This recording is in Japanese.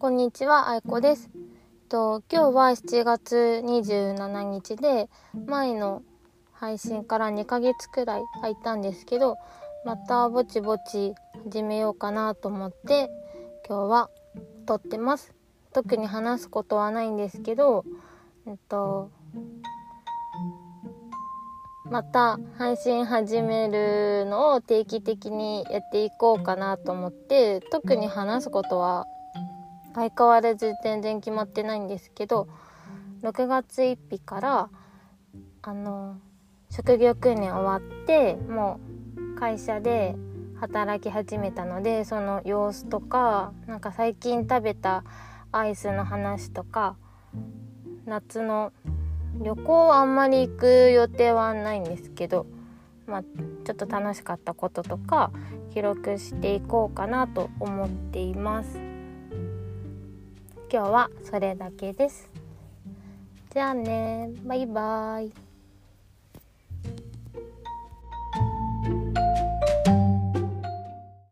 こんにちは、あいこです。今日は7月27日で、前の配信から2ヶ月くらい空いたんですけど、またぼちぼち始めようかなと思って今日は撮ってます。特に話すことはないんですけど、また配信始めるのを定期的にやっていこうかなと思って、特に話すことは相変わらず全然決まってないんですけど、6月1日から職業訓練終わって、もう会社で働き始めたので、その様子とか、なんか最近食べたアイスの話とか、夏の旅行はあんまり行く予定はないんですけど、ちょっと楽しかったこととか記録していこうかなと思っています。今日はそれだけです。じゃあね、バイバイ。